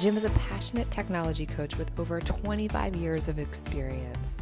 Jim is a passionate technology coach with over 25 years of experience,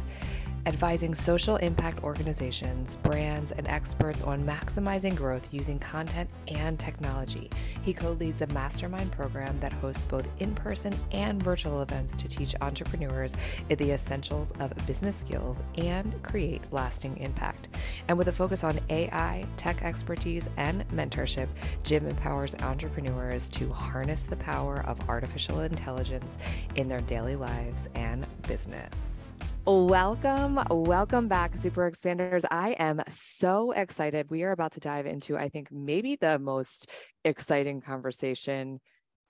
advising social impact organizations, brands, and experts on maximizing growth using content and technology. He co-leads a mastermind program that hosts both in-person and virtual events to teach entrepreneurs the essentials of business skills and create lasting impact. And with a focus on AI, tech expertise, and mentorship, Jim empowers entrepreneurs to harness the power of artificial intelligence in their daily lives and business. Welcome back, Super Expanders. I am so excited. We are about to dive into, I think, maybe the most exciting conversation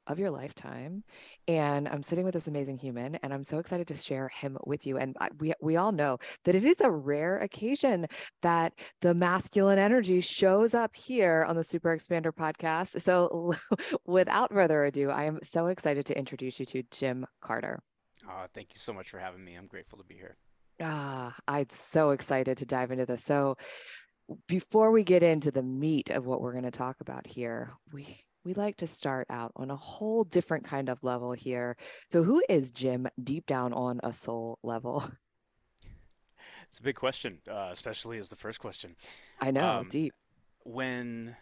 of your lifetime. And I'm sitting with this amazing human, and I'm so excited to share him with you. And we all know that it is a rare occasion that the masculine energy shows up here on the Super Expander podcast. So without further ado, I am so excited to introduce you to Jim Carter. Thank you so much for having me. I'm grateful to be here. I'm so excited to dive into this. So before we get into the meat of what we're going to talk about here, we like to start out on a whole different kind of level here. So who is Jim deep down on a soul level? It's a big question, especially as the first question. I know, deep. When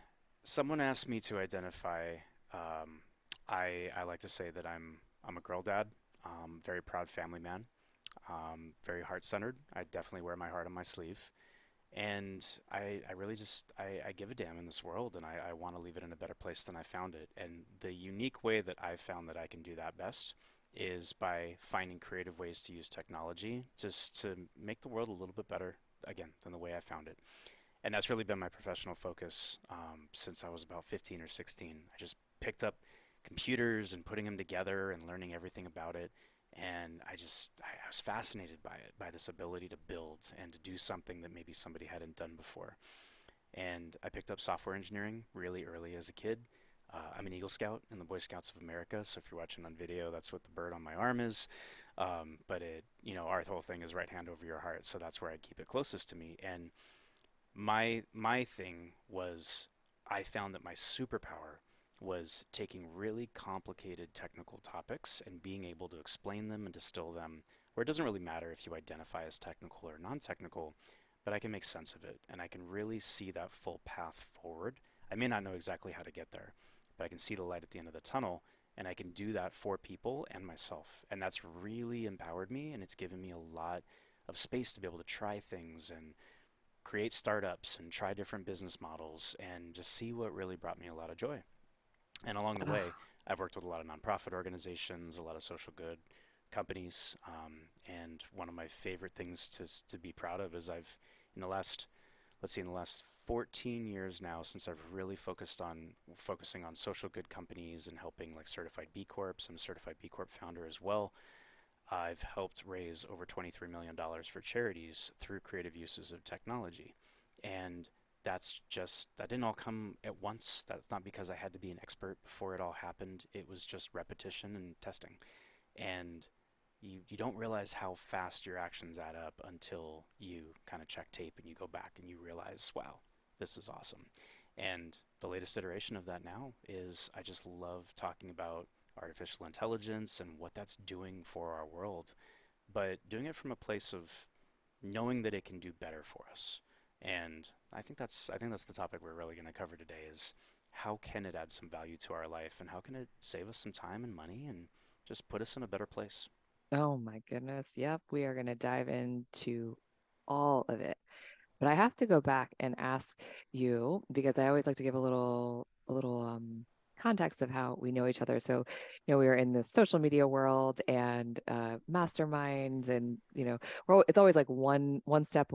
someone asks me to identify, I like to say that I'm a girl dad. Very proud family man, very heart-centered. I definitely wear my heart on my sleeve. And I really just give a damn in this world, and I want to leave it in a better place than I found it. And the unique way that I've found that I can do that best is by finding creative ways to use technology just to make the world a little bit better, again, than the way I found it. And that's really been my professional focus since I was about 15 or 16. I just picked up computers and putting them together and learning everything about it. And I was fascinated by it, by this ability to build and to do something that maybe somebody hadn't done before. And I picked up software engineering really early as a kid. I'm an Eagle Scout in the Boy Scouts of America. So if you're watching on video, that's what the bird on my arm is. But our whole thing is right hand over your heart. So that's where I keep it closest to me. And my thing was, I found that my superpower was taking really complicated technical topics and being able to explain them and distill them, where it doesn't really matter if you identify as technical or non-technical, but I can make sense of it, and I can really see that full path forward. I may not know exactly how to get there, but I can see the light at the end of the tunnel, and I can do that for people and myself. And that's really empowered me, and it's given me a lot of space to be able to try things and create startups and try different business models and just see what really brought me a lot of joy. And along the way, I've worked with a lot of nonprofit organizations, a lot of social good companies. And one of my favorite things to be proud of is I've, in the last 14 years now, since I've really focusing on social good companies and helping like certified B Corps. I'm a certified B Corp founder as well. I've helped raise over $23 million for charities through creative uses of technology. And that didn't all come at once. That's not because I had to be an expert before it all happened. It was just repetition and testing. And you don't realize how fast your actions add up until you kind of check tape and you go back and you realize, wow, this is awesome. And the latest iteration of that now is I just love talking about artificial intelligence and what that's doing for our world, but doing it from a place of knowing that it can do better for us. And I think that's the topic we're really going to cover today is how can it add some value to our life and how can it save us some time and money and just put us in a better place? Oh my goodness. Yep. We are going to dive into all of it, but I have to go back and ask you because I always like to give a little context of how we know each other. So, we are in the social media world and masterminds, and it's always like one step,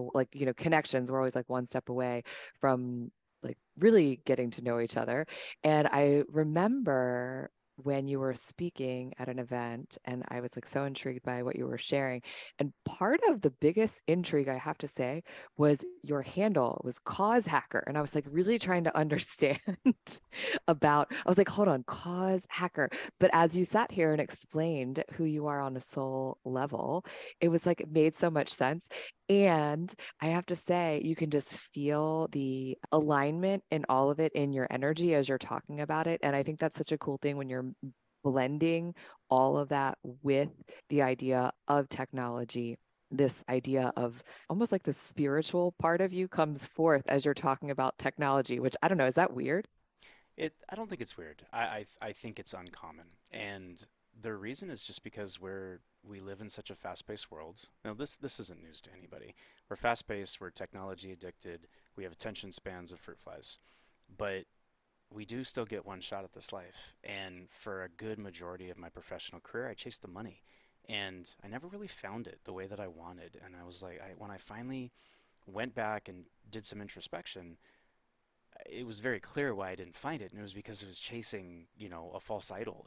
connections. We're always like one step away from like really getting to know each other. And I remember when you were speaking at an event, and I was like so intrigued by what you were sharing. And part of the biggest intrigue, I have to say, was your handle. It was Cause Hacker. And I was like really trying to understand I was like, hold on, Cause Hacker. But as you sat here and explained who you are on a soul level, it was like, it made so much sense. And I have to say, you can just feel the alignment in all of it in your energy as you're talking about it. And I think that's such a cool thing when you're blending all of that with the idea of technology. This idea of almost like the spiritual part of you comes forth as you're talking about technology, which I don't know, is that weird? I don't think it's weird. I think it's uncommon. And the reason is just because we live in such a fast-paced world. Now, this isn't news to anybody. We're fast-paced, we're technology addicted, we have attention spans of fruit flies. But we do still get one shot at this life. And for a good majority of my professional career, I chased the money. And I never really found it the way that I wanted. And I was like, when I finally went back and did some introspection, it was very clear why I didn't find it. And it was because it was chasing, you know, a false idol.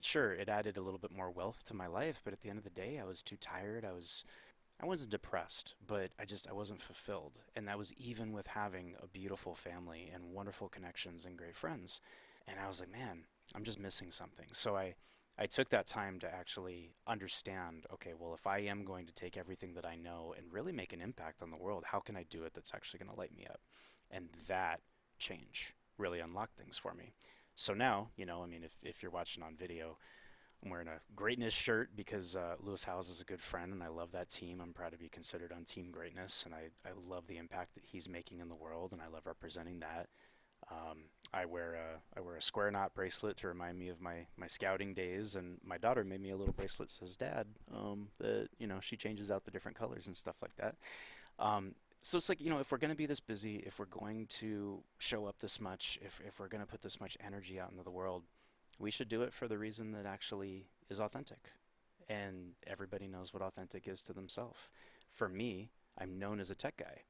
Sure, it added a little bit more wealth to my life, but at the end of the day, I was too tired. I wasn't depressed, but I wasn't fulfilled. And that was even with having a beautiful family and wonderful connections and great friends. And I was like, man, I'm just missing something. So I took that time to actually understand, okay, well, if I am going to take everything that I know and really make an impact on the world, how can I do it that's actually going to light me up? And that change really unlocked things for me. So now, you know, I mean, if you're watching on video, I'm wearing a greatness shirt because Lewis Howes is a good friend and I love that team. I'm proud to be considered on Team Greatness, and I love the impact that he's making in the world, and I love representing that. I wear a square knot bracelet to remind me of my scouting days, and my daughter made me a little bracelet that says Dad, that, you know, she changes out the different colors and stuff like that. So it's like, you know, if we're going to be this busy, if we're going to show up this much, if we're going to put this much energy out into the world, we should do it for the reason that actually is authentic. And everybody knows what authentic is to themselves. For me, I'm known as a tech guy,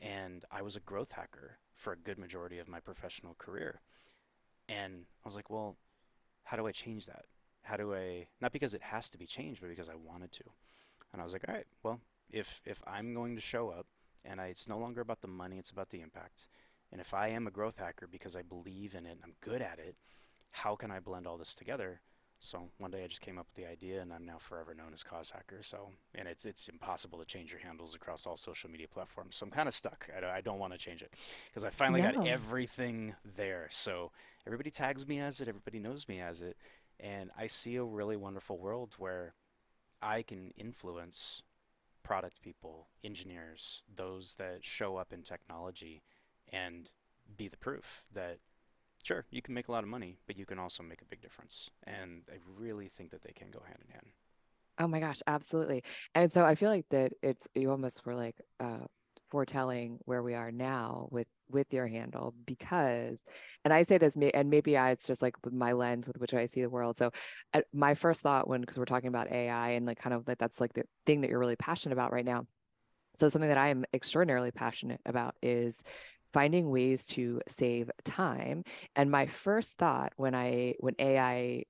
and I was a growth hacker for a good majority of my professional career. And I was like, well, how do I change that? How do I, not because it has to be changed, but because I wanted to. And I was like, all right, well, if I'm going to show up, and it's no longer about the money, it's about the impact. And if I am a growth hacker because I believe in it and I'm good at it, how can I blend all this together? So one day I just came up with the idea, and I'm now forever known as Cause Hacker. So, and it's impossible to change your handles across all social media platforms. So I'm kind of stuck. I don't want to change it because I finally got everything there. So everybody tags me as it, everybody knows me as it. And I see a really wonderful world where I can influence product people, engineers, those that show up in technology, and be the proof that, sure, you can make a lot of money, but you can also make a big difference. And I really think that they can go hand in hand. Oh my gosh, absolutely. And so I feel like that you almost were like foretelling where we are now with your handle, because, and I say this, and maybe it's just like my lens with which I see the world. So my first thought because we're talking about AI and like kind of that's like the thing that you're really passionate about right now. So something that I am extraordinarily passionate about is finding ways to save time. And my first thought when AI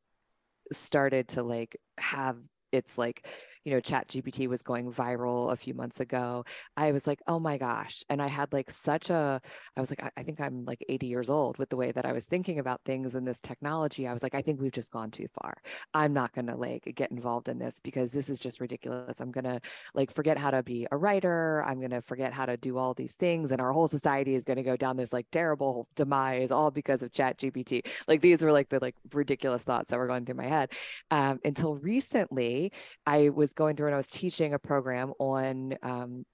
started to like have its like, you know, ChatGPT was going viral a few months ago. I was like, oh my gosh. And I had like I was like, I think I'm like 80 years old with the way that I was thinking about things in this technology. I was like, I think we've just gone too far. I'm not going to like get involved in this because this is just ridiculous. I'm going to like forget how to be a writer. I'm going to forget how to do all these things. And our whole society is going to go down this like terrible demise all because of ChatGPT. Like these were like the like ridiculous thoughts that were going through my head. Until recently, I was going through and I was teaching a program on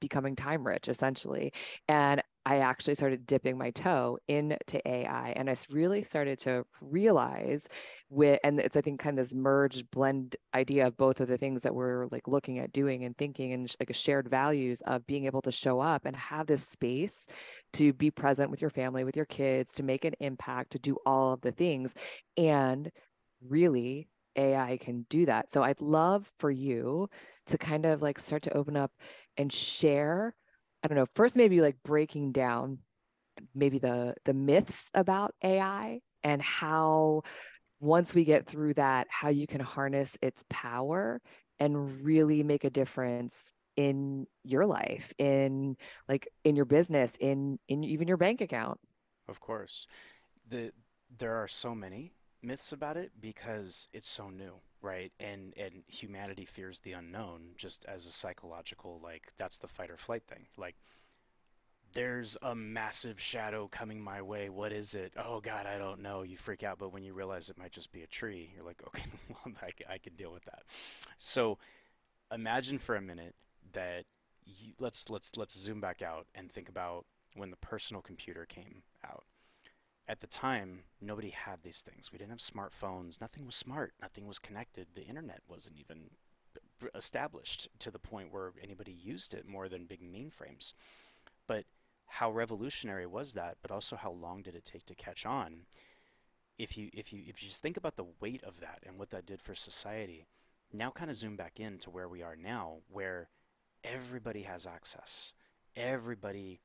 becoming time rich, essentially. And I actually started dipping my toe into AI. And I really started to realize and it's, I think, kind of this merged blend idea of both of the things that we're like looking at doing and thinking, and like shared values of being able to show up and have this space to be present with your family, with your kids, to make an impact, to do all of the things. And really, AI can do that. So I'd love for you to kind of like start to open up and share, I don't know, first maybe like breaking down maybe the myths about AI and how, once we get through that, how you can harness its power and really make a difference in your life, in like in your business, in even your bank account. Of course. There are so many myths about it because it's so new, right? And humanity fears the unknown, just as a psychological, like, that's the fight or flight thing. Like, there's a massive shadow coming my way. What is it? Oh, God, I don't know. You freak out. But when you realize it might just be a tree, you're like, okay, well, I can deal with that. So imagine for a minute that you, let's zoom back out and think about when the personal computer came out. At the time, nobody had these things. We didn't have smartphones. Nothing was smart. Nothing was connected. The internet wasn't even established to the point where anybody used it more than big mainframes. But how revolutionary was that? But also, how long did it take to catch on? If you just think about the weight of that and what that did for society, now kind of zoom back in to where we are now, where everybody has access, everybody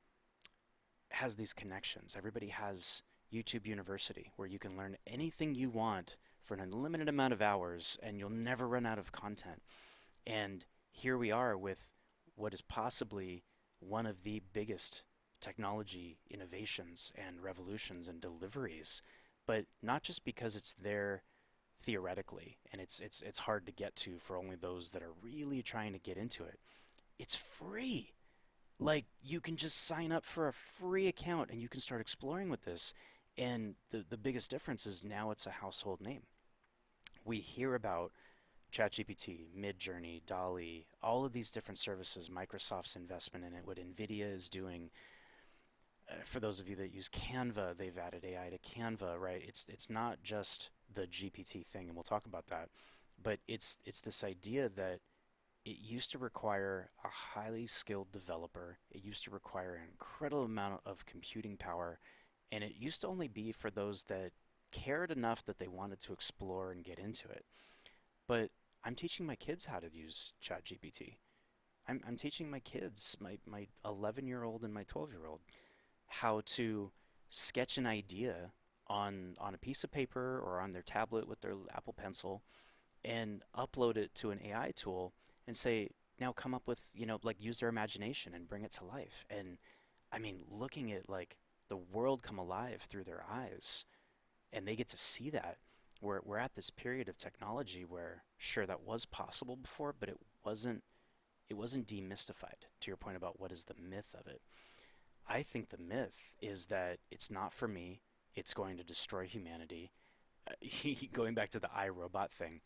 has these connections, everybody has YouTube University, where you can learn anything you want for an unlimited amount of hours, and you'll never run out of content. And here we are with what is possibly one of the biggest technology innovations and revolutions and deliveries, but not just because it's there theoretically and it's hard to get to for only those that are really trying to get into it. It's free. Like, you can just sign up for a free account and you can start exploring with this. And the biggest difference is now it's a household name. We hear about ChatGPT, Midjourney, DALL-E, all of these different services, Microsoft's investment in it, what Nvidia is doing. For those of you that use Canva, they've added AI to Canva, right? It's not just the GPT thing, and we'll talk about that, but it's this idea that it used to require a highly skilled developer. It used to require an incredible amount of computing power, and it used to only be for those that cared enough that they wanted to explore and get into it. But I'm teaching my kids how to use ChatGPT. I'm teaching my kids, my 11-year-old and my 12-year-old, how to sketch an idea on a piece of paper or on their tablet with their Apple Pencil and upload it to an AI tool and say, now come up with, you know, like, use their imagination and bring it to life. And I mean, looking at like the world come alive through their eyes, and they get to see that. We're at this period of technology where, sure, that was possible before, but it wasn't demystified, to your point about what is the myth of it. I think the myth is that it's not for me, it's going to destroy humanity, going back to the iRobot thing.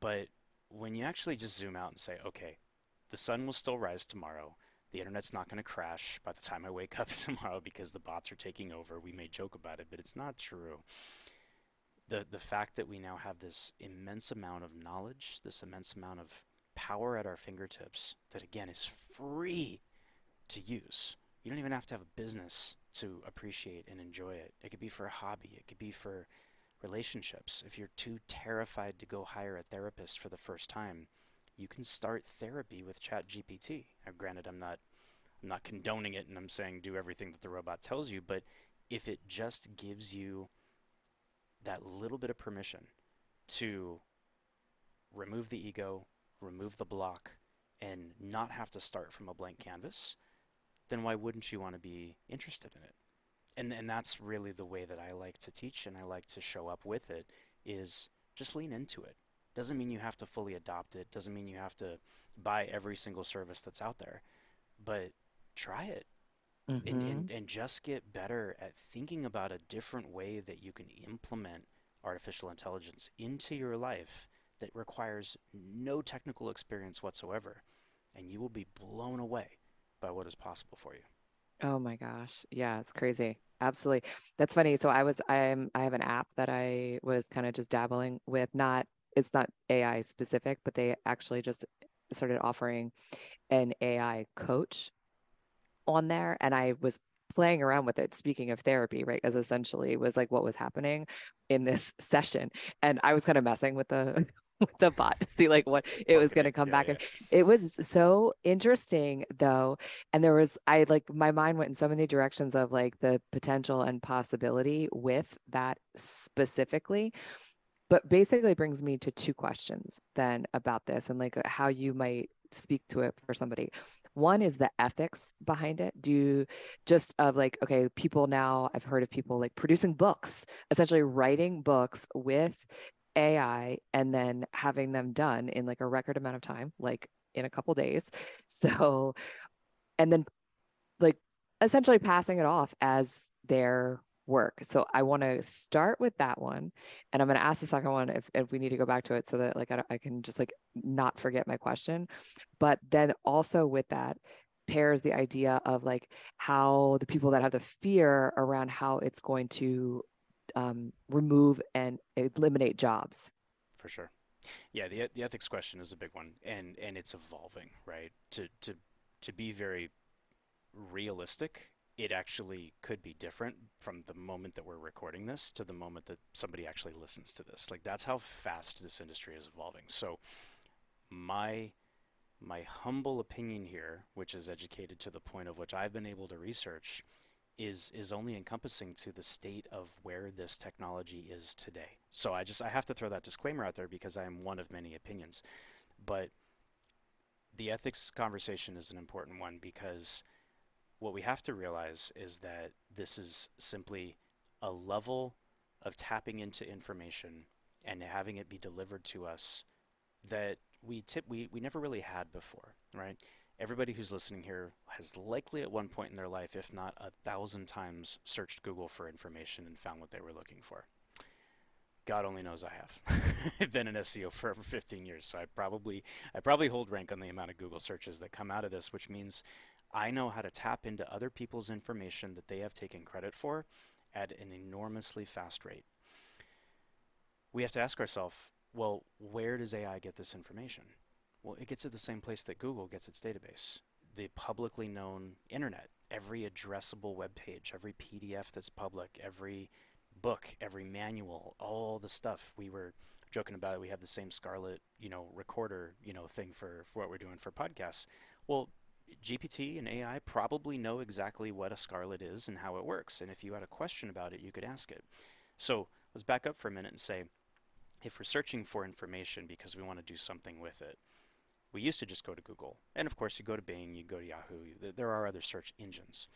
But when you actually just zoom out and say, okay, the sun will still rise tomorrow, the internet's not going to crash by the time I wake up tomorrow because the bots are taking over. We may joke about it, but it's not true. The fact that we now have this immense amount of knowledge, this immense amount of power at our fingertips that, again, is free to use. You don't even have to have a business to appreciate and enjoy it. It could be for a hobby. It could be for relationships. If you're too terrified to go hire a therapist for the first time, you can start therapy with ChatGPT. Now, granted, I'm not condoning it, and I'm saying do everything that the robot tells you, but if it just gives you that little bit of permission to remove the ego, remove the block, and not have to start from a blank canvas, then why wouldn't you want to be interested in it? And that's really the way that I like to teach, and I like to show up with it, is just lean into it. Doesn't mean you have to fully adopt it. Doesn't mean you have to buy every single service that's out there, but try it. Mm-hmm. And just get better at thinking about a different way that you can implement artificial intelligence into your life that requires no technical experience whatsoever, and you will be blown away by what is possible for you. Oh my gosh. Yeah, it's crazy. Absolutely. That's funny. So I have an app that I was kind of just dabbling with. It's not AI specific, but they actually just started offering an AI coach on there, and I was playing around with it, speaking of therapy, right, as essentially was like what was happening in this session, and I was kind of messing with the bot to see like what it was going to come back. Yeah. And it was so interesting though, and there was, I like, my mind went in so many directions of like the potential and possibility with that specifically. But basically brings me to two questions then about this, and like how you might speak to it for somebody. One is the ethics behind it. Okay, people now, I've heard of people like producing books, essentially writing books with AI and then having them done in like a record amount of time, like in a couple days. So, and then like essentially passing it off as their work. So I want to start with that one. And I'm going to ask the second one if we need to go back to it so that I can just not forget my question. But then also with that pairs the idea of how the people that have the fear around how it's going to remove and eliminate jobs. For sure. Yeah. The ethics question is a big one, and it's evolving, right? To be very realistic, it actually could be different from the moment that we're recording this to the moment that somebody actually listens to this. That's how fast this industry is evolving. So my humble opinion here, which is educated to the point of which I've been able to research, is only encompassing to the state of where this technology is today. So I have to throw that disclaimer out there because I am one of many opinions. But the ethics conversation is an important one because what we have to realize is that this is simply a level of tapping into information and having it be delivered to us that we never really had before, right? Everybody who's listening here has likely at one point in their life, if not 1,000 times, searched Google for information and found what they were looking for. God only knows I have. I've been an SEO for over 15 years, so I probably hold rank on the amount of Google searches that come out of this, which means I know how to tap into other people's information that they have taken credit for at an enormously fast rate. We have to ask ourselves, well, where does AI get this information? Well, it gets it the same place that Google gets its database, the publicly known internet, every addressable web page, every PDF that's public, every book, every manual, all the stuff. We were joking about it. We have the same Scarlett, recorder, thing for what we're doing for podcasts. Well, GPT and AI probably know exactly what a Scarlett is and how it works. And if you had a question about it, you could ask it. So let's back up for a minute and say, if we're searching for information because we want to do something with it, we used to just go to Google. And of course, you go to Bing, you go to Yahoo. There are other search engines.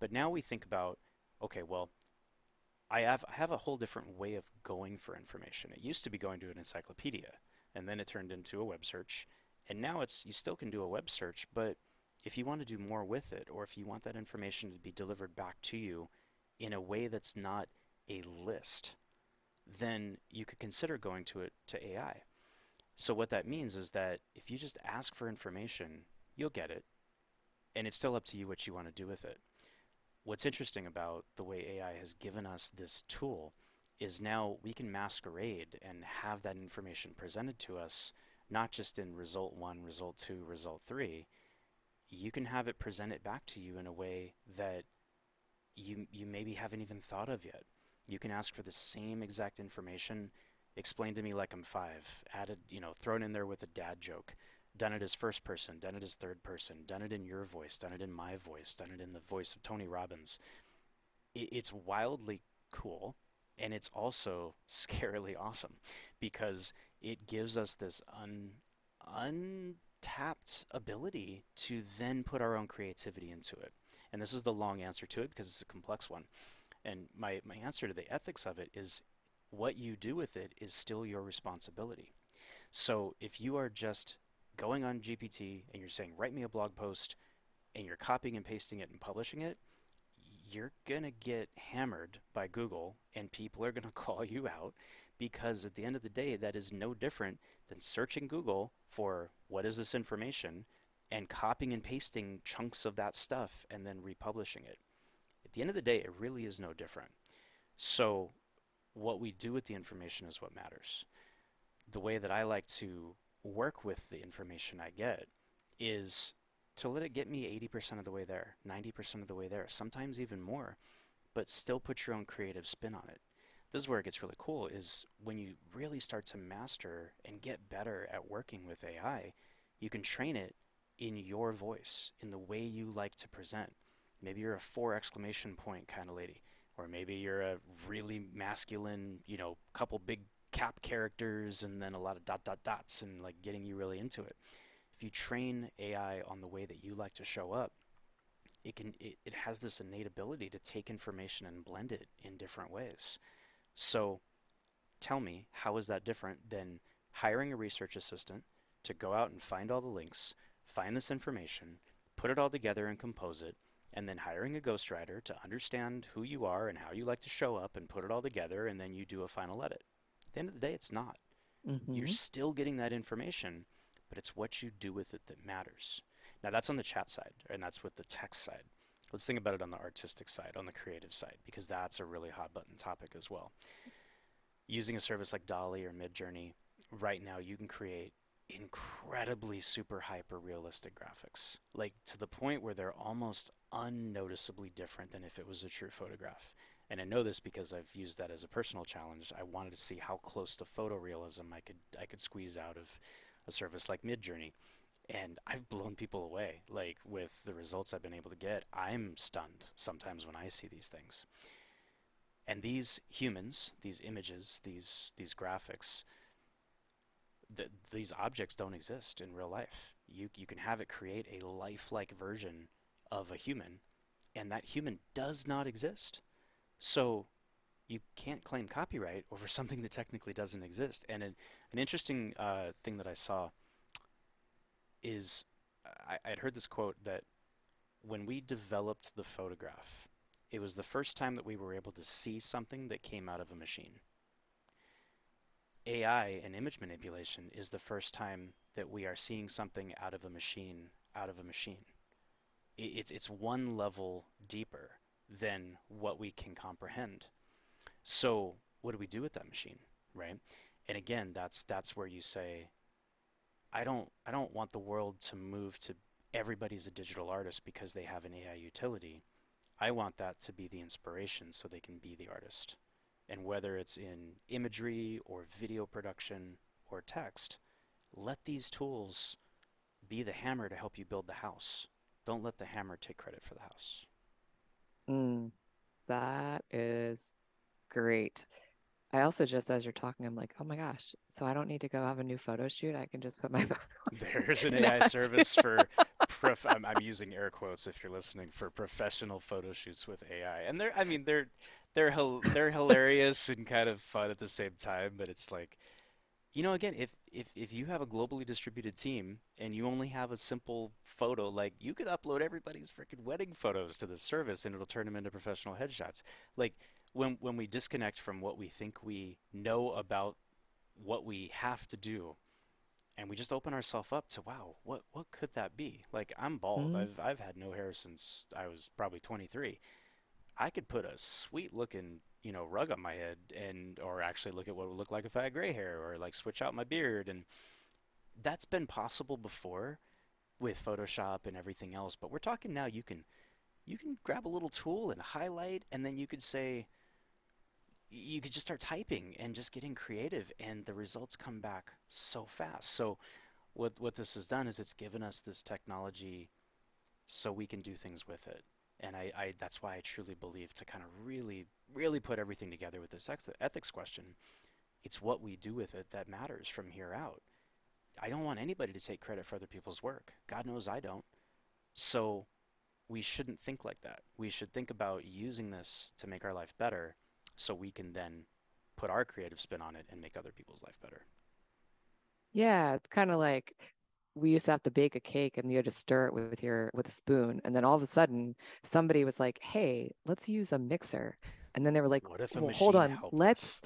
But now we think about, okay, well, I have a whole different way of going for information. It used to be going to an encyclopedia, and then it turned into a web search. And now you still can do a web search, but if you want to do more with it, or if you want that information to be delivered back to you in a way that's not a list, then you could consider going to AI. So what that means is that if you just ask for information, you'll get it, and it's still up to you what you want to do with it. What's interesting about the way AI has given us this tool is now we can masquerade and have that information presented to us, not just in result 1, result 2, result 3. You can have it presented back to you in a way that you maybe haven't even thought of yet. You can ask for the same exact information, explained to me like I'm 5, added, thrown in there with a dad joke, done it as first person, done it as third person, done it in your voice, done it in my voice, done it in the voice of Tony Robbins. It's wildly cool, and it's also scarily awesome because it gives us this untapped ability to then put our own creativity into it. And this is the long answer to it because it's a complex one. And my answer to the ethics of it is what you do with it is still your responsibility. So if you are just going on GPT and you're saying, write me a blog post, and you're copying and pasting it and publishing it, you're going to get hammered by Google, and people are going to call you out because at the end of the day, that is no different than searching Google for what is this information and copying and pasting chunks of that stuff and then republishing it. At the end of the day, it really is no different. So what we do with the information is what matters. The way that I like to work with the information I get is to let it get me 80% of the way there, 90% of the way there, sometimes even more, but still put your own creative spin on it. This is where it gets really cool, is when you really start to master and get better at working with AI, you can train it in your voice, in the way you like to present. Maybe you're a 4 exclamation point kind of lady, or maybe you're a really masculine, couple big cap characters and then a lot of ... and getting you really into it. If you train AI on the way that you like to show up, it has this innate ability to take information and blend it in different ways. So tell me, how is that different than hiring a research assistant to go out and find all the links, find this information, put it all together and compose it, and then hiring a ghostwriter to understand who you are and how you like to show up and put it all together, and then you do a final edit. At the end of the day, it's not. Mm-hmm. You're still getting that information, but it's what you do with it that matters. Now, that's on the chat side, and that's with the text side. Let's think about it on the artistic side, on the creative side, because that's a really hot-button topic as well. Using a service like DALL-E or Midjourney, right now you can create incredibly super hyper-realistic graphics, like to the point where they're almost unnoticeably different than if it was a true photograph. And I know this because I've used that as a personal challenge. I wanted to see how close to photorealism I could squeeze out of a service like Midjourney. And I've blown people away, like with the results I've been able to get. I'm stunned sometimes when I see these things. And these humans, these images, these graphics, these objects don't exist in real life. You can have it create a lifelike version of a human, and that human does not exist. So you can't claim copyright over something that technically doesn't exist. And an interesting thing that I saw is I'd heard this quote that when we developed the photograph, it was the first time that we were able to see something that came out of a machine. AI and image manipulation is the first time that we are seeing something out of a machine, It's one level deeper than what we can comprehend. So what do we do with that machine, right? And again, that's where you say, I don't want the world to move to everybody's a digital artist because they have an AI utility. I want that to be the inspiration so they can be the artist. And whether it's in imagery or video production or text, let these tools be the hammer to help you build the house. Don't let the hammer take credit for the house. That is great. I also just, as you're talking, I'm like, oh my gosh, so I don't need to go have a new photo shoot. I can just put my photo. There's an AI service for, I'm using air quotes if you're listening, for professional photo shoots with AI. And they're, I mean, they're hilarious and kind of fun at the same time, but it's like, you know, again, if you have a globally distributed team and you only have a simple photo, like you could upload everybody's freaking wedding photos to this service and it'll turn them into professional headshots. Like, when we disconnect from what we think we know about what we have to do, and we just open ourselves up to, wow, what could that be? Like, I'm bald. I've had no hair since I was probably 23. I could put a sweet looking, you know, rug on my head, and or actually look at what it would look like if I had gray hair, or like switch out my beard. And that's been possible before with Photoshop and everything else. But we're talking now, you can grab a little tool and highlight, and then you could say, you could just start typing and just getting creative, and the results come back so fast. So what this has done is it's given us this technology so we can do things with it. And I that's why I truly believe, to kind of really, really put everything together with this ethics question, it's what we do with it that matters from here out. I don't want anybody to take credit for other people's work. God knows I don't. So we shouldn't think like that. We should think about using this to make our life better, so we can then put our creative spin on it and make other people's life better. Yeah, it's kind of like we used to have to bake a cake and you had to stir it with a spoon. And then all of a sudden somebody was like, hey, let's use a mixer. And then they were like, well, hold on, let's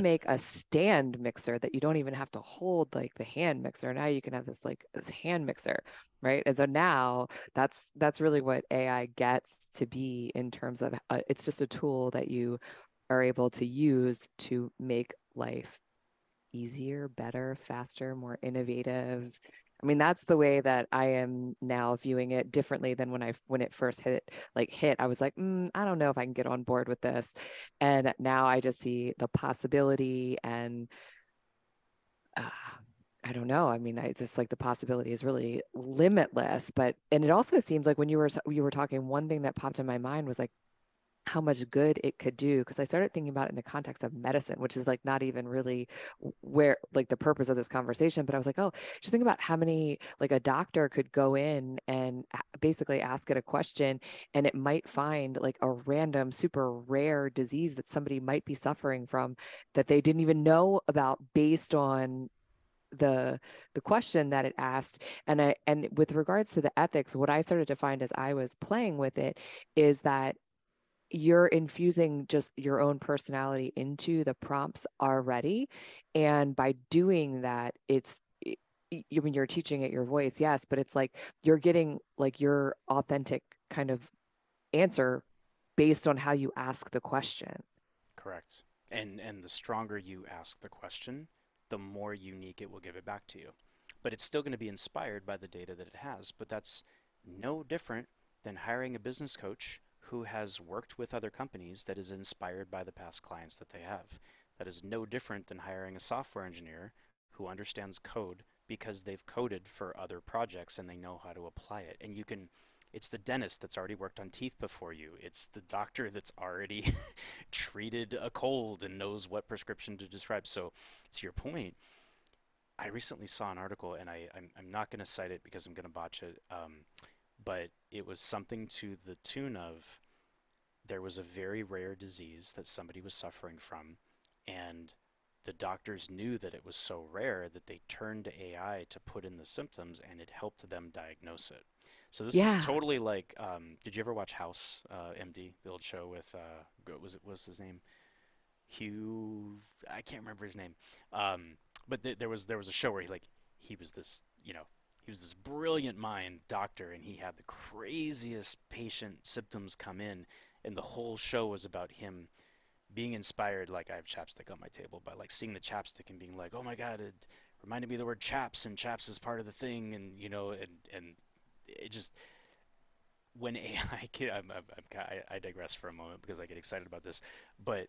make a stand mixer that you don't even have to hold like the hand mixer. Now you can have this like this hand mixer, right? And so now that's really what AI gets to be in terms of it's just a tool that you are able to use to make life easier, better, faster, more innovative. I mean, that's the way that I am now viewing it differently than when it first hit, I was like, I don't know if I can get on board with this. And now I just see the possibility, and I don't know. I mean, it's just like the possibility is really limitless, and it also seems like when you were talking, one thing that popped in my mind was like, how much good it could do, because I started thinking about it in the context of medicine, which is like not even really where like the purpose of this conversation. But I was like, oh, just think about how many, like a doctor could go in and basically ask it a question, and it might find like a random super rare disease that somebody might be suffering from that they didn't even know about, based on the question that it asked. And with regards to the ethics, what I started to find as I was playing with it is that you're infusing just your own personality into the prompts already. And by doing that, you're teaching it your voice, yes, but it's like you're getting like your authentic kind of answer based on how you ask the question. Correct. And the stronger you ask the question, the more unique it will give it back to you. But it's still going to be inspired by the data that it has. But that's no different than hiring a business coach who has worked with other companies that is inspired by the past clients that they have. That is no different than hiring a software engineer who understands code because they've coded for other projects and they know how to apply it. And you can, it's the dentist that's already worked on teeth before you. It's the doctor that's already treated a cold and knows what prescription to prescribe. So to your point, I recently saw an article, and I'm not going to cite it because I'm going to botch it, but it was something to the tune of there was a very rare disease that somebody was suffering from, and the doctors knew that it was so rare that they turned to AI to put in the symptoms, and it helped them diagnose it. So this is totally like, did you ever watch House, MD, the old show with, what was his name? Hugh, I can't remember his name. But there was a show where he was this brilliant mind doctor, and he had the craziest patient symptoms come in, and the whole show was about him being inspired, like I have chapstick on my table, but like seeing the chapstick and being like, oh my God, it reminded me of the word chaps, and chaps is part of the thing, and you know, and it just, when AI, I digress for a moment because I get excited about this, but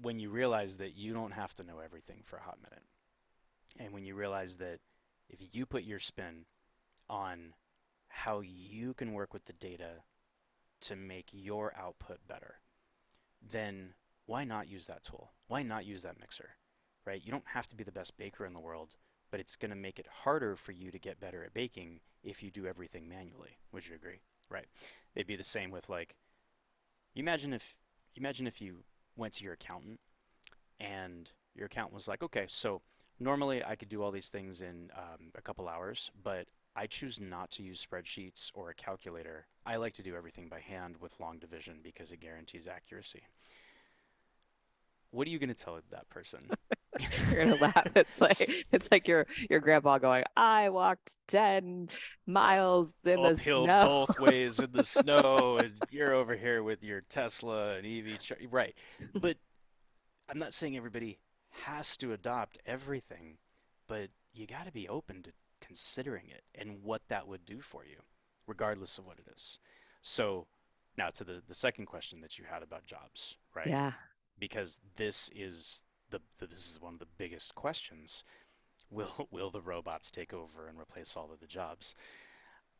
when you realize that you don't have to know everything for a hot minute, and when you realize that if you put your spin on how you can work with the data to make your output better, then why not use that tool? Why not use that mixer, right? You don't have to be the best baker in the world, but it's going to make it harder for you to get better at baking if you do everything manually. Would you agree? Right. It'd be the same with, like, imagine if you went to your accountant and your accountant was like, okay, so normally I could do all these things in a couple hours, but I choose not to use spreadsheets or a calculator. I like to do everything by hand with long division because it guarantees accuracy. What are you going to tell that person? You're going to laugh. It's like your grandpa going, I walked 10 miles in the snow. Uphill both ways in the snow, and you're over here with your Tesla and EV. Right. But I'm not saying everybody has to adopt everything, but you got to be open to considering it and what that would do for you, regardless of what it is. So now to the second question that you had about jobs, right? Yeah. Because this is one of the biggest questions. Will the robots take over and replace all of the jobs?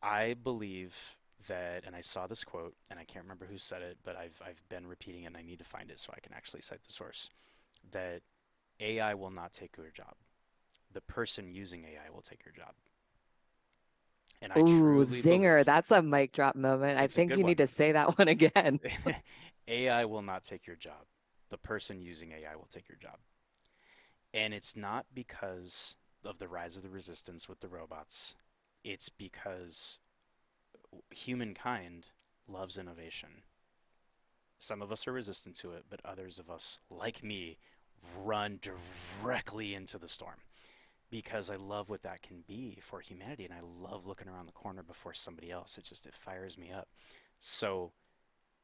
I believe that, and I saw this quote, and I can't remember who said it, but I've been repeating it, and I need to find it so I can actually cite the source, that AI will not take your job. The person using AI will take your job. And I truly believe, that's a mic drop moment. I think you need to say that one again. AI will not take your job. The person using AI will take your job. And it's not because of the rise of the resistance with the robots. It's because humankind loves innovation. Some of us are resistant to it, but others of us, like me, run directly into the storm. Because I love what that can be for humanity, and I love looking around the corner before somebody else. It fires me up. So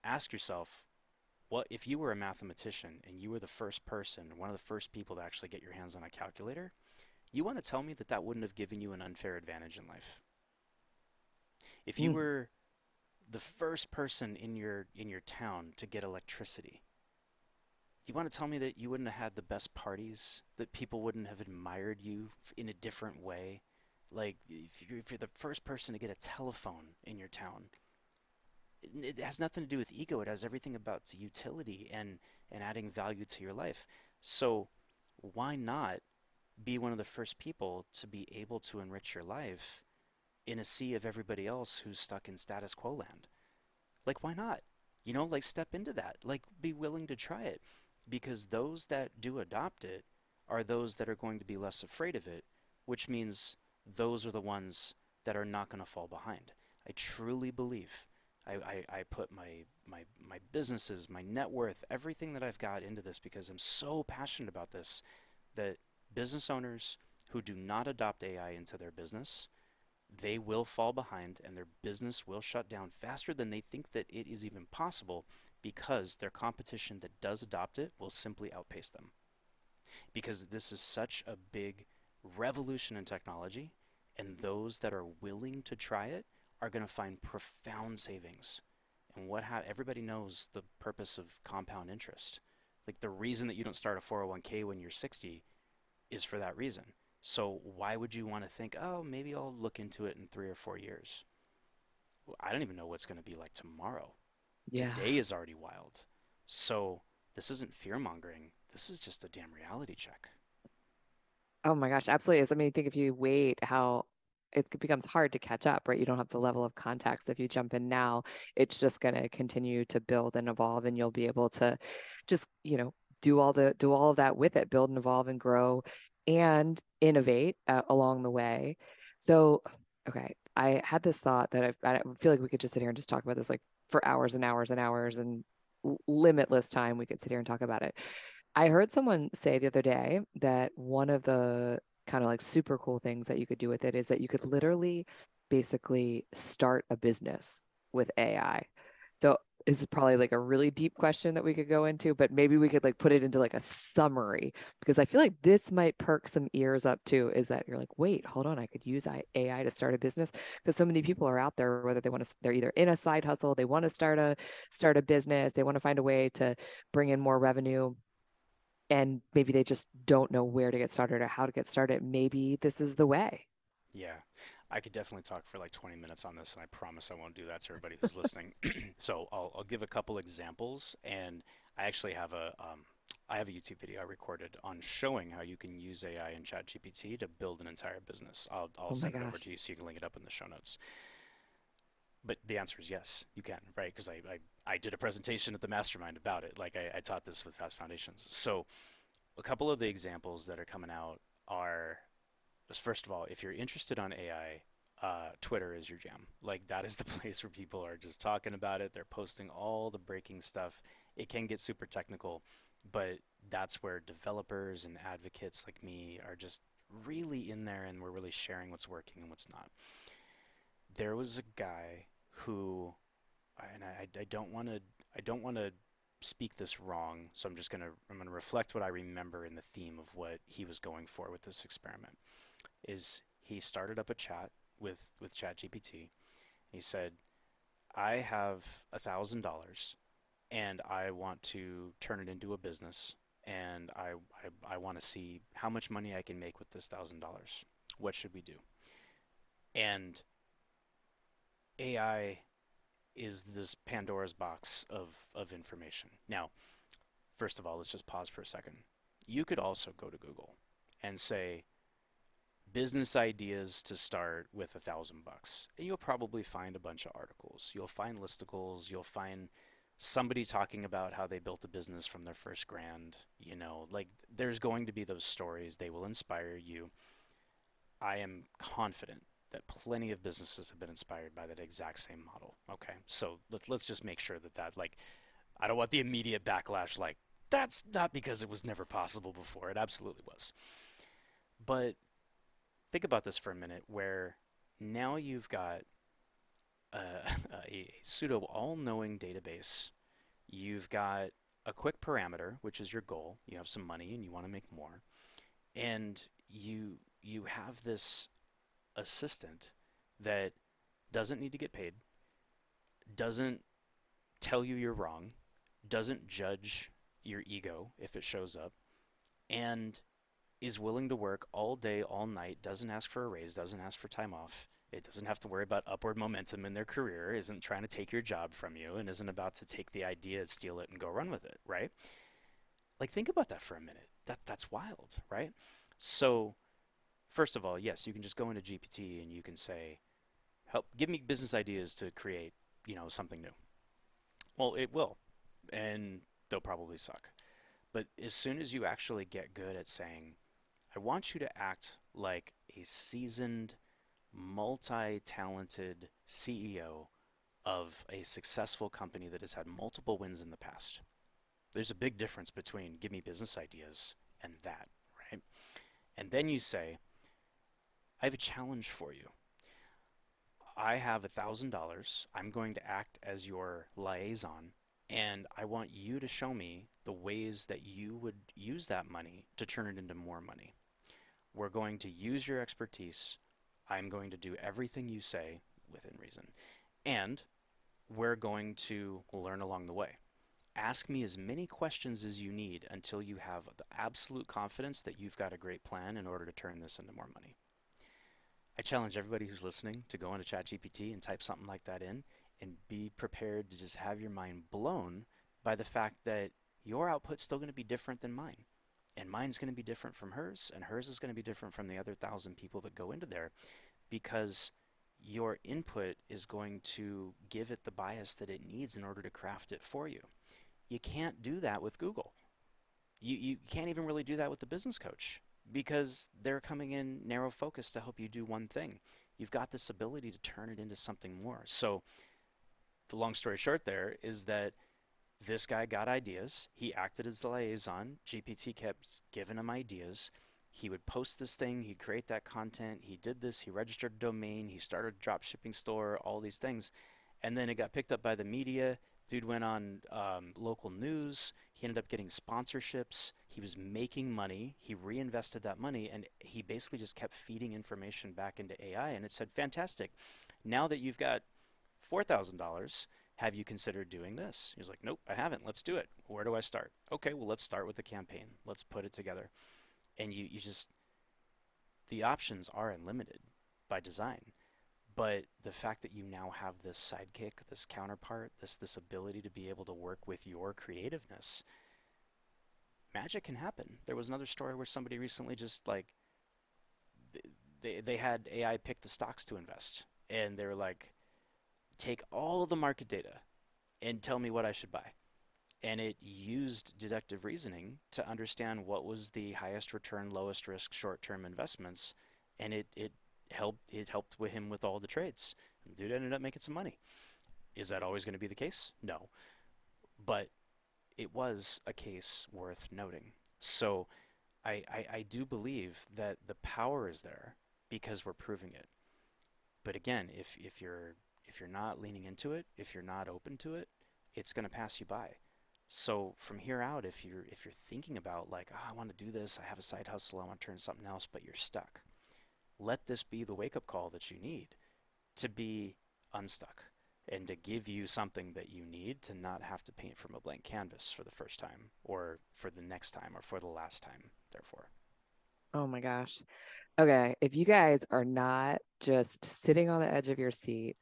ask yourself, what if you were a mathematician and you were the first person, one of the first people to actually get your hands on a calculator? You want to tell me that that wouldn't have given you an unfair advantage in life? If you were the first person in your town to get electricity, you want to tell me that you wouldn't have had the best parties, that people wouldn't have admired you in a different way? Like, if you're the first person to get a telephone in your town, it has nothing to do with ego. It has everything about utility and adding value to your life. So why not be one of the first people to be able to enrich your life in a sea of everybody else who's stuck in status quo land? Like, why not? You know, like, step into that. Like, be willing to try it. Because those that do adopt it are those that are going to be less afraid of it, which means those are the ones that are not going to fall behind. I truly believe. I put my businesses, my net worth, everything that I've got into this because I'm so passionate about this, that business owners who do not adopt AI into their business, they will fall behind and their business will shut down faster than they think that it is even possible, because their competition that does adopt it will simply outpace them. Because this is such a big revolution in technology, and those that are willing to try it are going to find profound savings. And what everybody knows the purpose of compound interest. Like, the reason that you don't start a 401k when you're 60 is for that reason. So why would you want to think, oh, maybe I'll look into it in 3 or 4 years? Well, I don't even know what's going to be like tomorrow. Yeah. Today is already wild. So this isn't fear-mongering. This is just a damn reality check. Oh my gosh, absolutely is. I mean, I think if you wait, how it becomes hard to catch up, right? You don't have the level of contacts. If you jump in now, it's just going to continue to build and evolve, and you'll be able to just, you know, do all of that with it, build and evolve and grow and innovate along the way. So, okay. I had this thought that I feel like we could just sit here and just talk about this like for hours and hours and hours, and limitless time we could sit here and talk about it. I heard someone say the other day that one of the kind of like super cool things that you could do with it is that you could literally basically start a business with AI. So this is probably like a really deep question that we could go into, but maybe we could like put it into like a summary, because I feel like this might perk some ears up too, is that you're like, wait, hold on, I could use AI to start a business, because so many people are out there, whether they want to, they're either in a side hustle, they want to start a business, they want to find a way to bring in more revenue, and maybe they just don't know where to get started or how to get started. Maybe this is the way. Yeah, I could definitely talk for like 20 minutes on this, and I promise I won't do that to everybody who's listening. So I'll give a couple examples, and I actually have a YouTube video I recorded on showing how you can use AI and ChatGPT to build an entire business. I'll send it over to you so you can link it up in the show notes. But the answer is yes, you can, right? Because I did a presentation at the mastermind about it. Like, I taught this with Fast Foundations. So a couple of the examples that are coming out are, first of all, if you're interested on AI, Twitter is your jam. Like, that is the place where people are just talking about it. They're posting all the breaking stuff. It can get super technical, but that's where developers and advocates like me are just really in there, and we're really sharing what's working and what's not. There was a guy who, and I don't want to speak this wrong, so I'm gonna reflect what I remember in the theme of what he was going for with this experiment. Is he started up a chat with ChatGPT. He said, "I have $1,000, and I want to turn it into a business, and I want to see how much money I can make with this $1,000. What should we do?" And AI is this Pandora's box of information. Now, first of all, let's just pause for a second. You could also go to Google and say, business ideas to start with $1,000. And you'll probably find a bunch of articles. You'll find listicles. You'll find somebody talking about how they built a business from their first grand. You know, like, there's going to be those stories. They will inspire you. I am confident that plenty of businesses have been inspired by that exact same model. Okay, so let's just make sure that like, I don't want the immediate backlash, like, that's not because it was never possible before. It absolutely was. But think about this for a minute, where now you've got a pseudo all-knowing database. You've got a quick parameter, which is your goal. You have some money and you want to make more. And you have this assistant that doesn't need to get paid, doesn't tell you you're wrong, doesn't judge your ego if it shows up, and is willing to work all day, all night, doesn't ask for a raise, doesn't ask for time off. It doesn't have to worry about upward momentum in their career, isn't trying to take your job from you, and isn't about to take the idea, steal it, and go run with it, right? Like, think about that for a minute. That's wild, right? So first of all, yes, you can just go into GPT and you can say, give me business ideas to create, you know, something new. Well, it will, and they'll probably suck. But as soon as you actually get good at saying, I I want you to act like a seasoned, multi-talented CEO of a successful company that has had multiple wins in the past. There's a big difference between give me business ideas and that, right? And then you say, I have a challenge for you. I have $1,000. I'm going to act as your liaison, and I want you to show me the ways that you would use that money to turn it into more money. We're going to use your expertise. I'm going to do everything you say within reason, and we're going to learn along the way. Ask me as many questions as you need until you have the absolute confidence that you've got a great plan in order to turn this into more money. I challenge everybody who's listening to go into ChatGPT and type something like that in, and be prepared to just have your mind blown by the fact that your output's still going to be different than mine, and mine's going to be different from hers, and hers is going to be different from the other 1,000 people that go into there, because your input is going to give it the bias that it needs in order to craft it for you. You can't do that with Google. You can't even really do that with the business coach, because they're coming in narrow focus to help you do one thing. You've got this ability to turn it into something more. So the long story short there is that this guy got ideas. He acted as the liaison. GPT kept giving him ideas. He would post this thing. He'd create that content. He did this. He registered a domain. He started a drop shipping store, all these things. And then it got picked up by the media. Dude went on local news. He ended up getting sponsorships. He was making money. He reinvested that money, and he basically just kept feeding information back into AI, and it said, fantastic. Now that you've got $4,000, have you considered doing this? He was like, nope, I haven't. Let's do it. Where do I start? Okay, well, let's start with the campaign. Let's put it together. And you just, the options are unlimited by design. But the fact that you now have this sidekick, this counterpart, this ability to be able to work with your creativeness, magic can happen. There was another story where somebody recently just like, they had AI pick the stocks to invest. And they were like, take all of the market data and tell me what I should buy. And it used deductive reasoning to understand what was the highest return, lowest risk, short-term investments. And it helped with him with all the trades. And dude ended up making some money. Is that always going to be the case? No. But it was a case worth noting. So I do believe that the power is there because we're proving it. But again, if you're not leaning into it, if you're not open to it, it's going to pass you by. So from here out, if you're thinking about like, oh, I want to do this, I have a side hustle, I want to turn something else, but you're stuck. Let this be the wake-up call that you need to be unstuck and to give you something that you need to not have to paint from a blank canvas for the first time or for the next time or for the last time, therefore. Oh, my gosh. Okay. If you guys are not just sitting on the edge of your seat,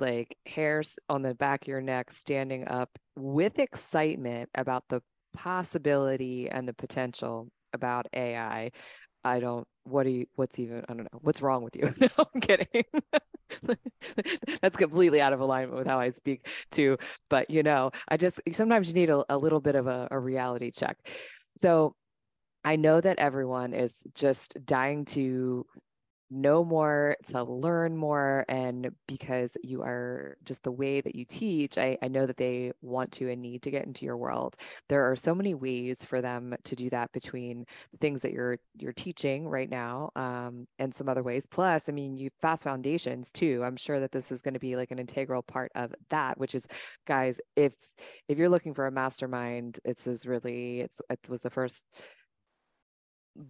like hairs on the back of your neck, standing up with excitement about the possibility and the potential about AI, I don't, I don't know, what's wrong with you? No, I'm kidding. That's completely out of alignment with how I speak too. But you know, I just, sometimes you need a little bit of a reality check. So I know that everyone is just dying to know more, to learn more. And because you are just the way that you teach, I know that they want to and need to get into your world. There are so many ways for them to do that between the things that you're teaching right now and some other ways. Plus, I mean, you Fast Foundations too. I'm sure that this is going to be like an integral part of that, which is, guys, if you're looking for a mastermind, it was the first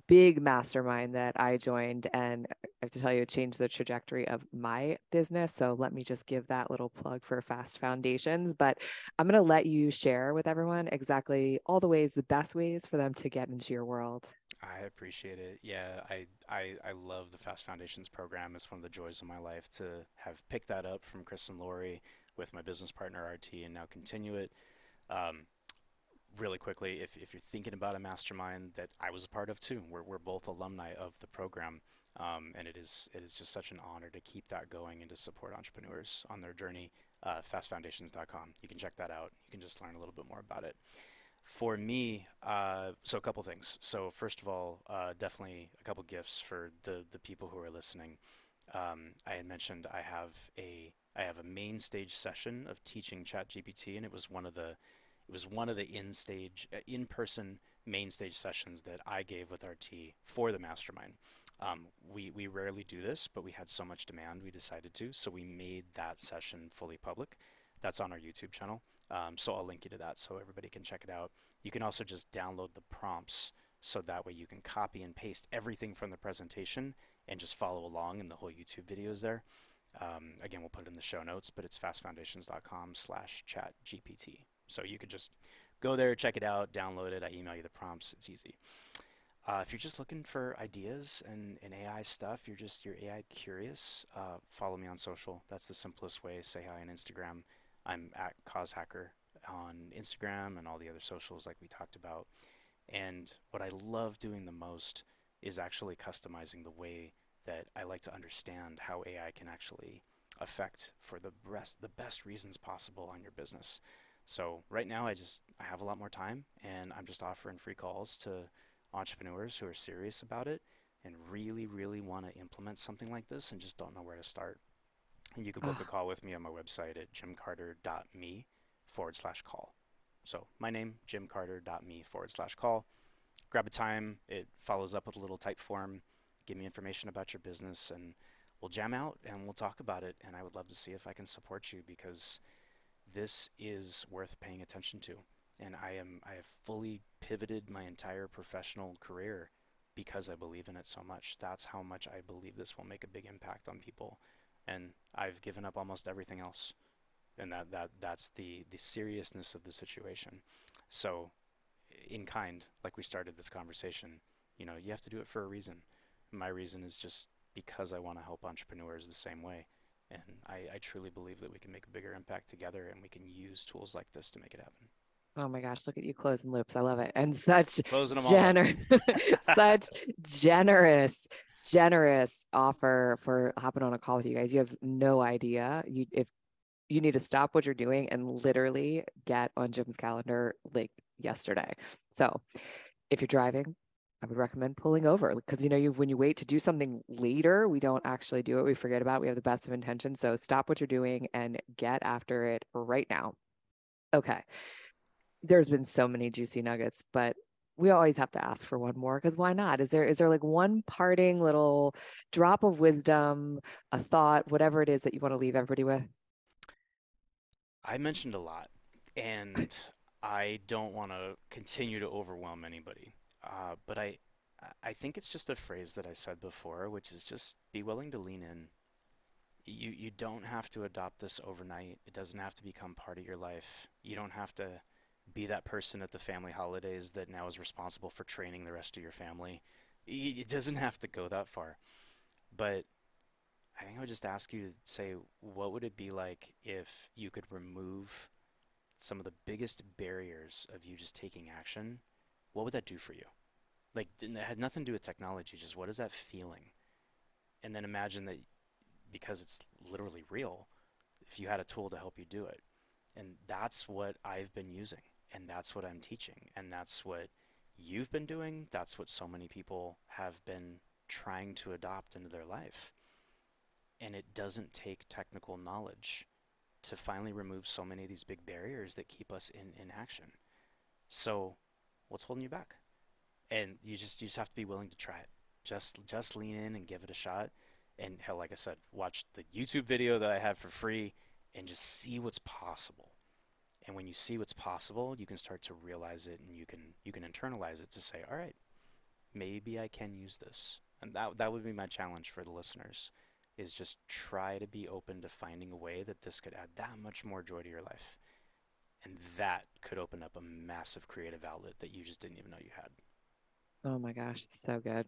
big mastermind that I joined, and I have to tell you, it changed the trajectory of my business. So let me just give that little plug for Fast Foundations, but I'm going to let you share with everyone exactly all the ways, the best ways for them to get into your world. I appreciate it. Yeah. I love the Fast Foundations program. It's one of the joys of my life to have picked that up from Chris and Lori with my business partner, RT, and now continue it. Really quickly, if you're thinking about a mastermind that I was a part of too, we're both alumni of the program, and it is just such an honor to keep that going and to support entrepreneurs on their journey. Fastfoundations.com. You can check that out. You can just learn a little bit more about it. For me, so a couple things. So first of all, definitely a couple gifts for the people who are listening. I had mentioned I have a main stage session of teaching ChatGPT, and it was one of the in-person main stage sessions that I gave with RT for the mastermind. We rarely do this, but we had so much demand we decided to, so we made that session fully public. That's on our YouTube channel. So I'll link you to that so everybody can check it out. You can also just download the prompts, so that way you can copy and paste everything from the presentation and just follow along, and the whole YouTube video is there. Again, we'll put it in the show notes, but it's fastfoundations.com/chatgpt. So you could just go there, check it out, download it. I email you the prompts. It's easy. If you're just looking for ideas and AI stuff, you're AI curious, follow me on social. That's the simplest way. Say hi on Instagram. I'm at Cause Hacker on Instagram and all the other socials like we talked about. And what I love doing the most is actually customizing the way that I like to understand how AI can actually affect for the best reasons possible on your business. So right now I have a lot more time, and I'm just offering free calls to entrepreneurs who are serious about it and really, really want to implement something like this and just don't know where to start. And you can book a call with me on my website at jimcarter.me /call. So my name, jimcarter.me /call. Grab a time. It follows up with a little type form. Give me information about your business, and we'll jam out and we'll talk about it. And I would love to see if I can support you, because this is worth paying attention to. And I have fully pivoted my entire professional career because I believe in it so much. That's how much I believe this will make a big impact on people. And I've given up almost everything else. And that's the seriousness of the situation. So in kind, like we started this conversation, you have to do it for a reason. My reason is just because I want to help entrepreneurs the same way. And I truly believe that we can make a bigger impact together, and we can use tools like this to make it happen. Oh my gosh, look at you closing loops. I love it. And such generous offer for hopping on a call with you guys. You have no idea. If you need to stop what you're doing and literally get on Jim's calendar like yesterday. So if you're driving, I would recommend pulling over, because when you wait to do something later, we don't actually do it. We forget about it. We have the best of intentions. So stop what you're doing and get after it right now. Okay. There's been so many juicy nuggets, but we always have to ask for one more, because why not? Is there like one parting little drop of wisdom, a thought, whatever it is that you want to leave everybody with? I mentioned a lot, and I don't want to continue to overwhelm anybody. But I think it's just a phrase that I said before, which is just be willing to lean in. You don't have to adopt this overnight. It doesn't have to become part of your life. You don't have to be that person at the family holidays that now is responsible for training the rest of your family. It doesn't have to go that far. But I think I would just ask you to say, what would it be like if you could remove some of the biggest barriers of you just taking action? What would that do for you? Like, it had nothing to do with technology, just what is that feeling? And then imagine that, because it's literally real, if you had a tool to help you do it. And that's what I've been using, and that's what I'm teaching, and that's what you've been doing. That's what so many people have been trying to adopt into their life. And it doesn't take technical knowledge to finally remove so many of these big barriers that keep us in action. So what's holding you back? And you just have to be willing to try it. Just lean in and give it a shot. And hell, like I said, watch the YouTube video that I have for free and just see what's possible. And when you see what's possible, you can start to realize it, and you can internalize it to say, all right, maybe I can use this. And that would be my challenge for the listeners, is just try to be open to finding a way that this could add that much more joy to your life. And that could open up a massive creative outlet that you just didn't even know you had. Oh my gosh, it's so good.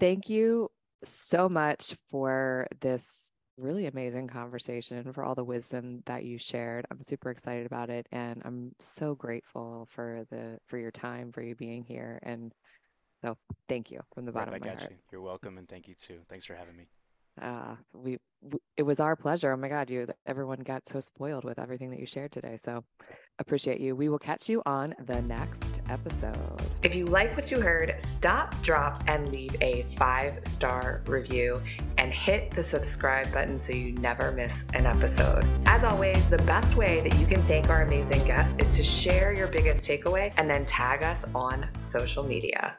Thank you so much for this really amazing conversation and for all the wisdom that you shared. I'm super excited about it, and I'm so grateful for your time, for you being here. And so thank you from the bottom of my heart. You're welcome, and thank you too. Thanks for having me. It was our pleasure. Oh my God, everyone got so spoiled with everything that you shared today. So appreciate you. We will catch you on the next episode. If you like what you heard, stop, drop, and leave a 5-star review and hit the subscribe button so you never miss an episode. As always, the best way that you can thank our amazing guests is to share your biggest takeaway and then tag us on social media.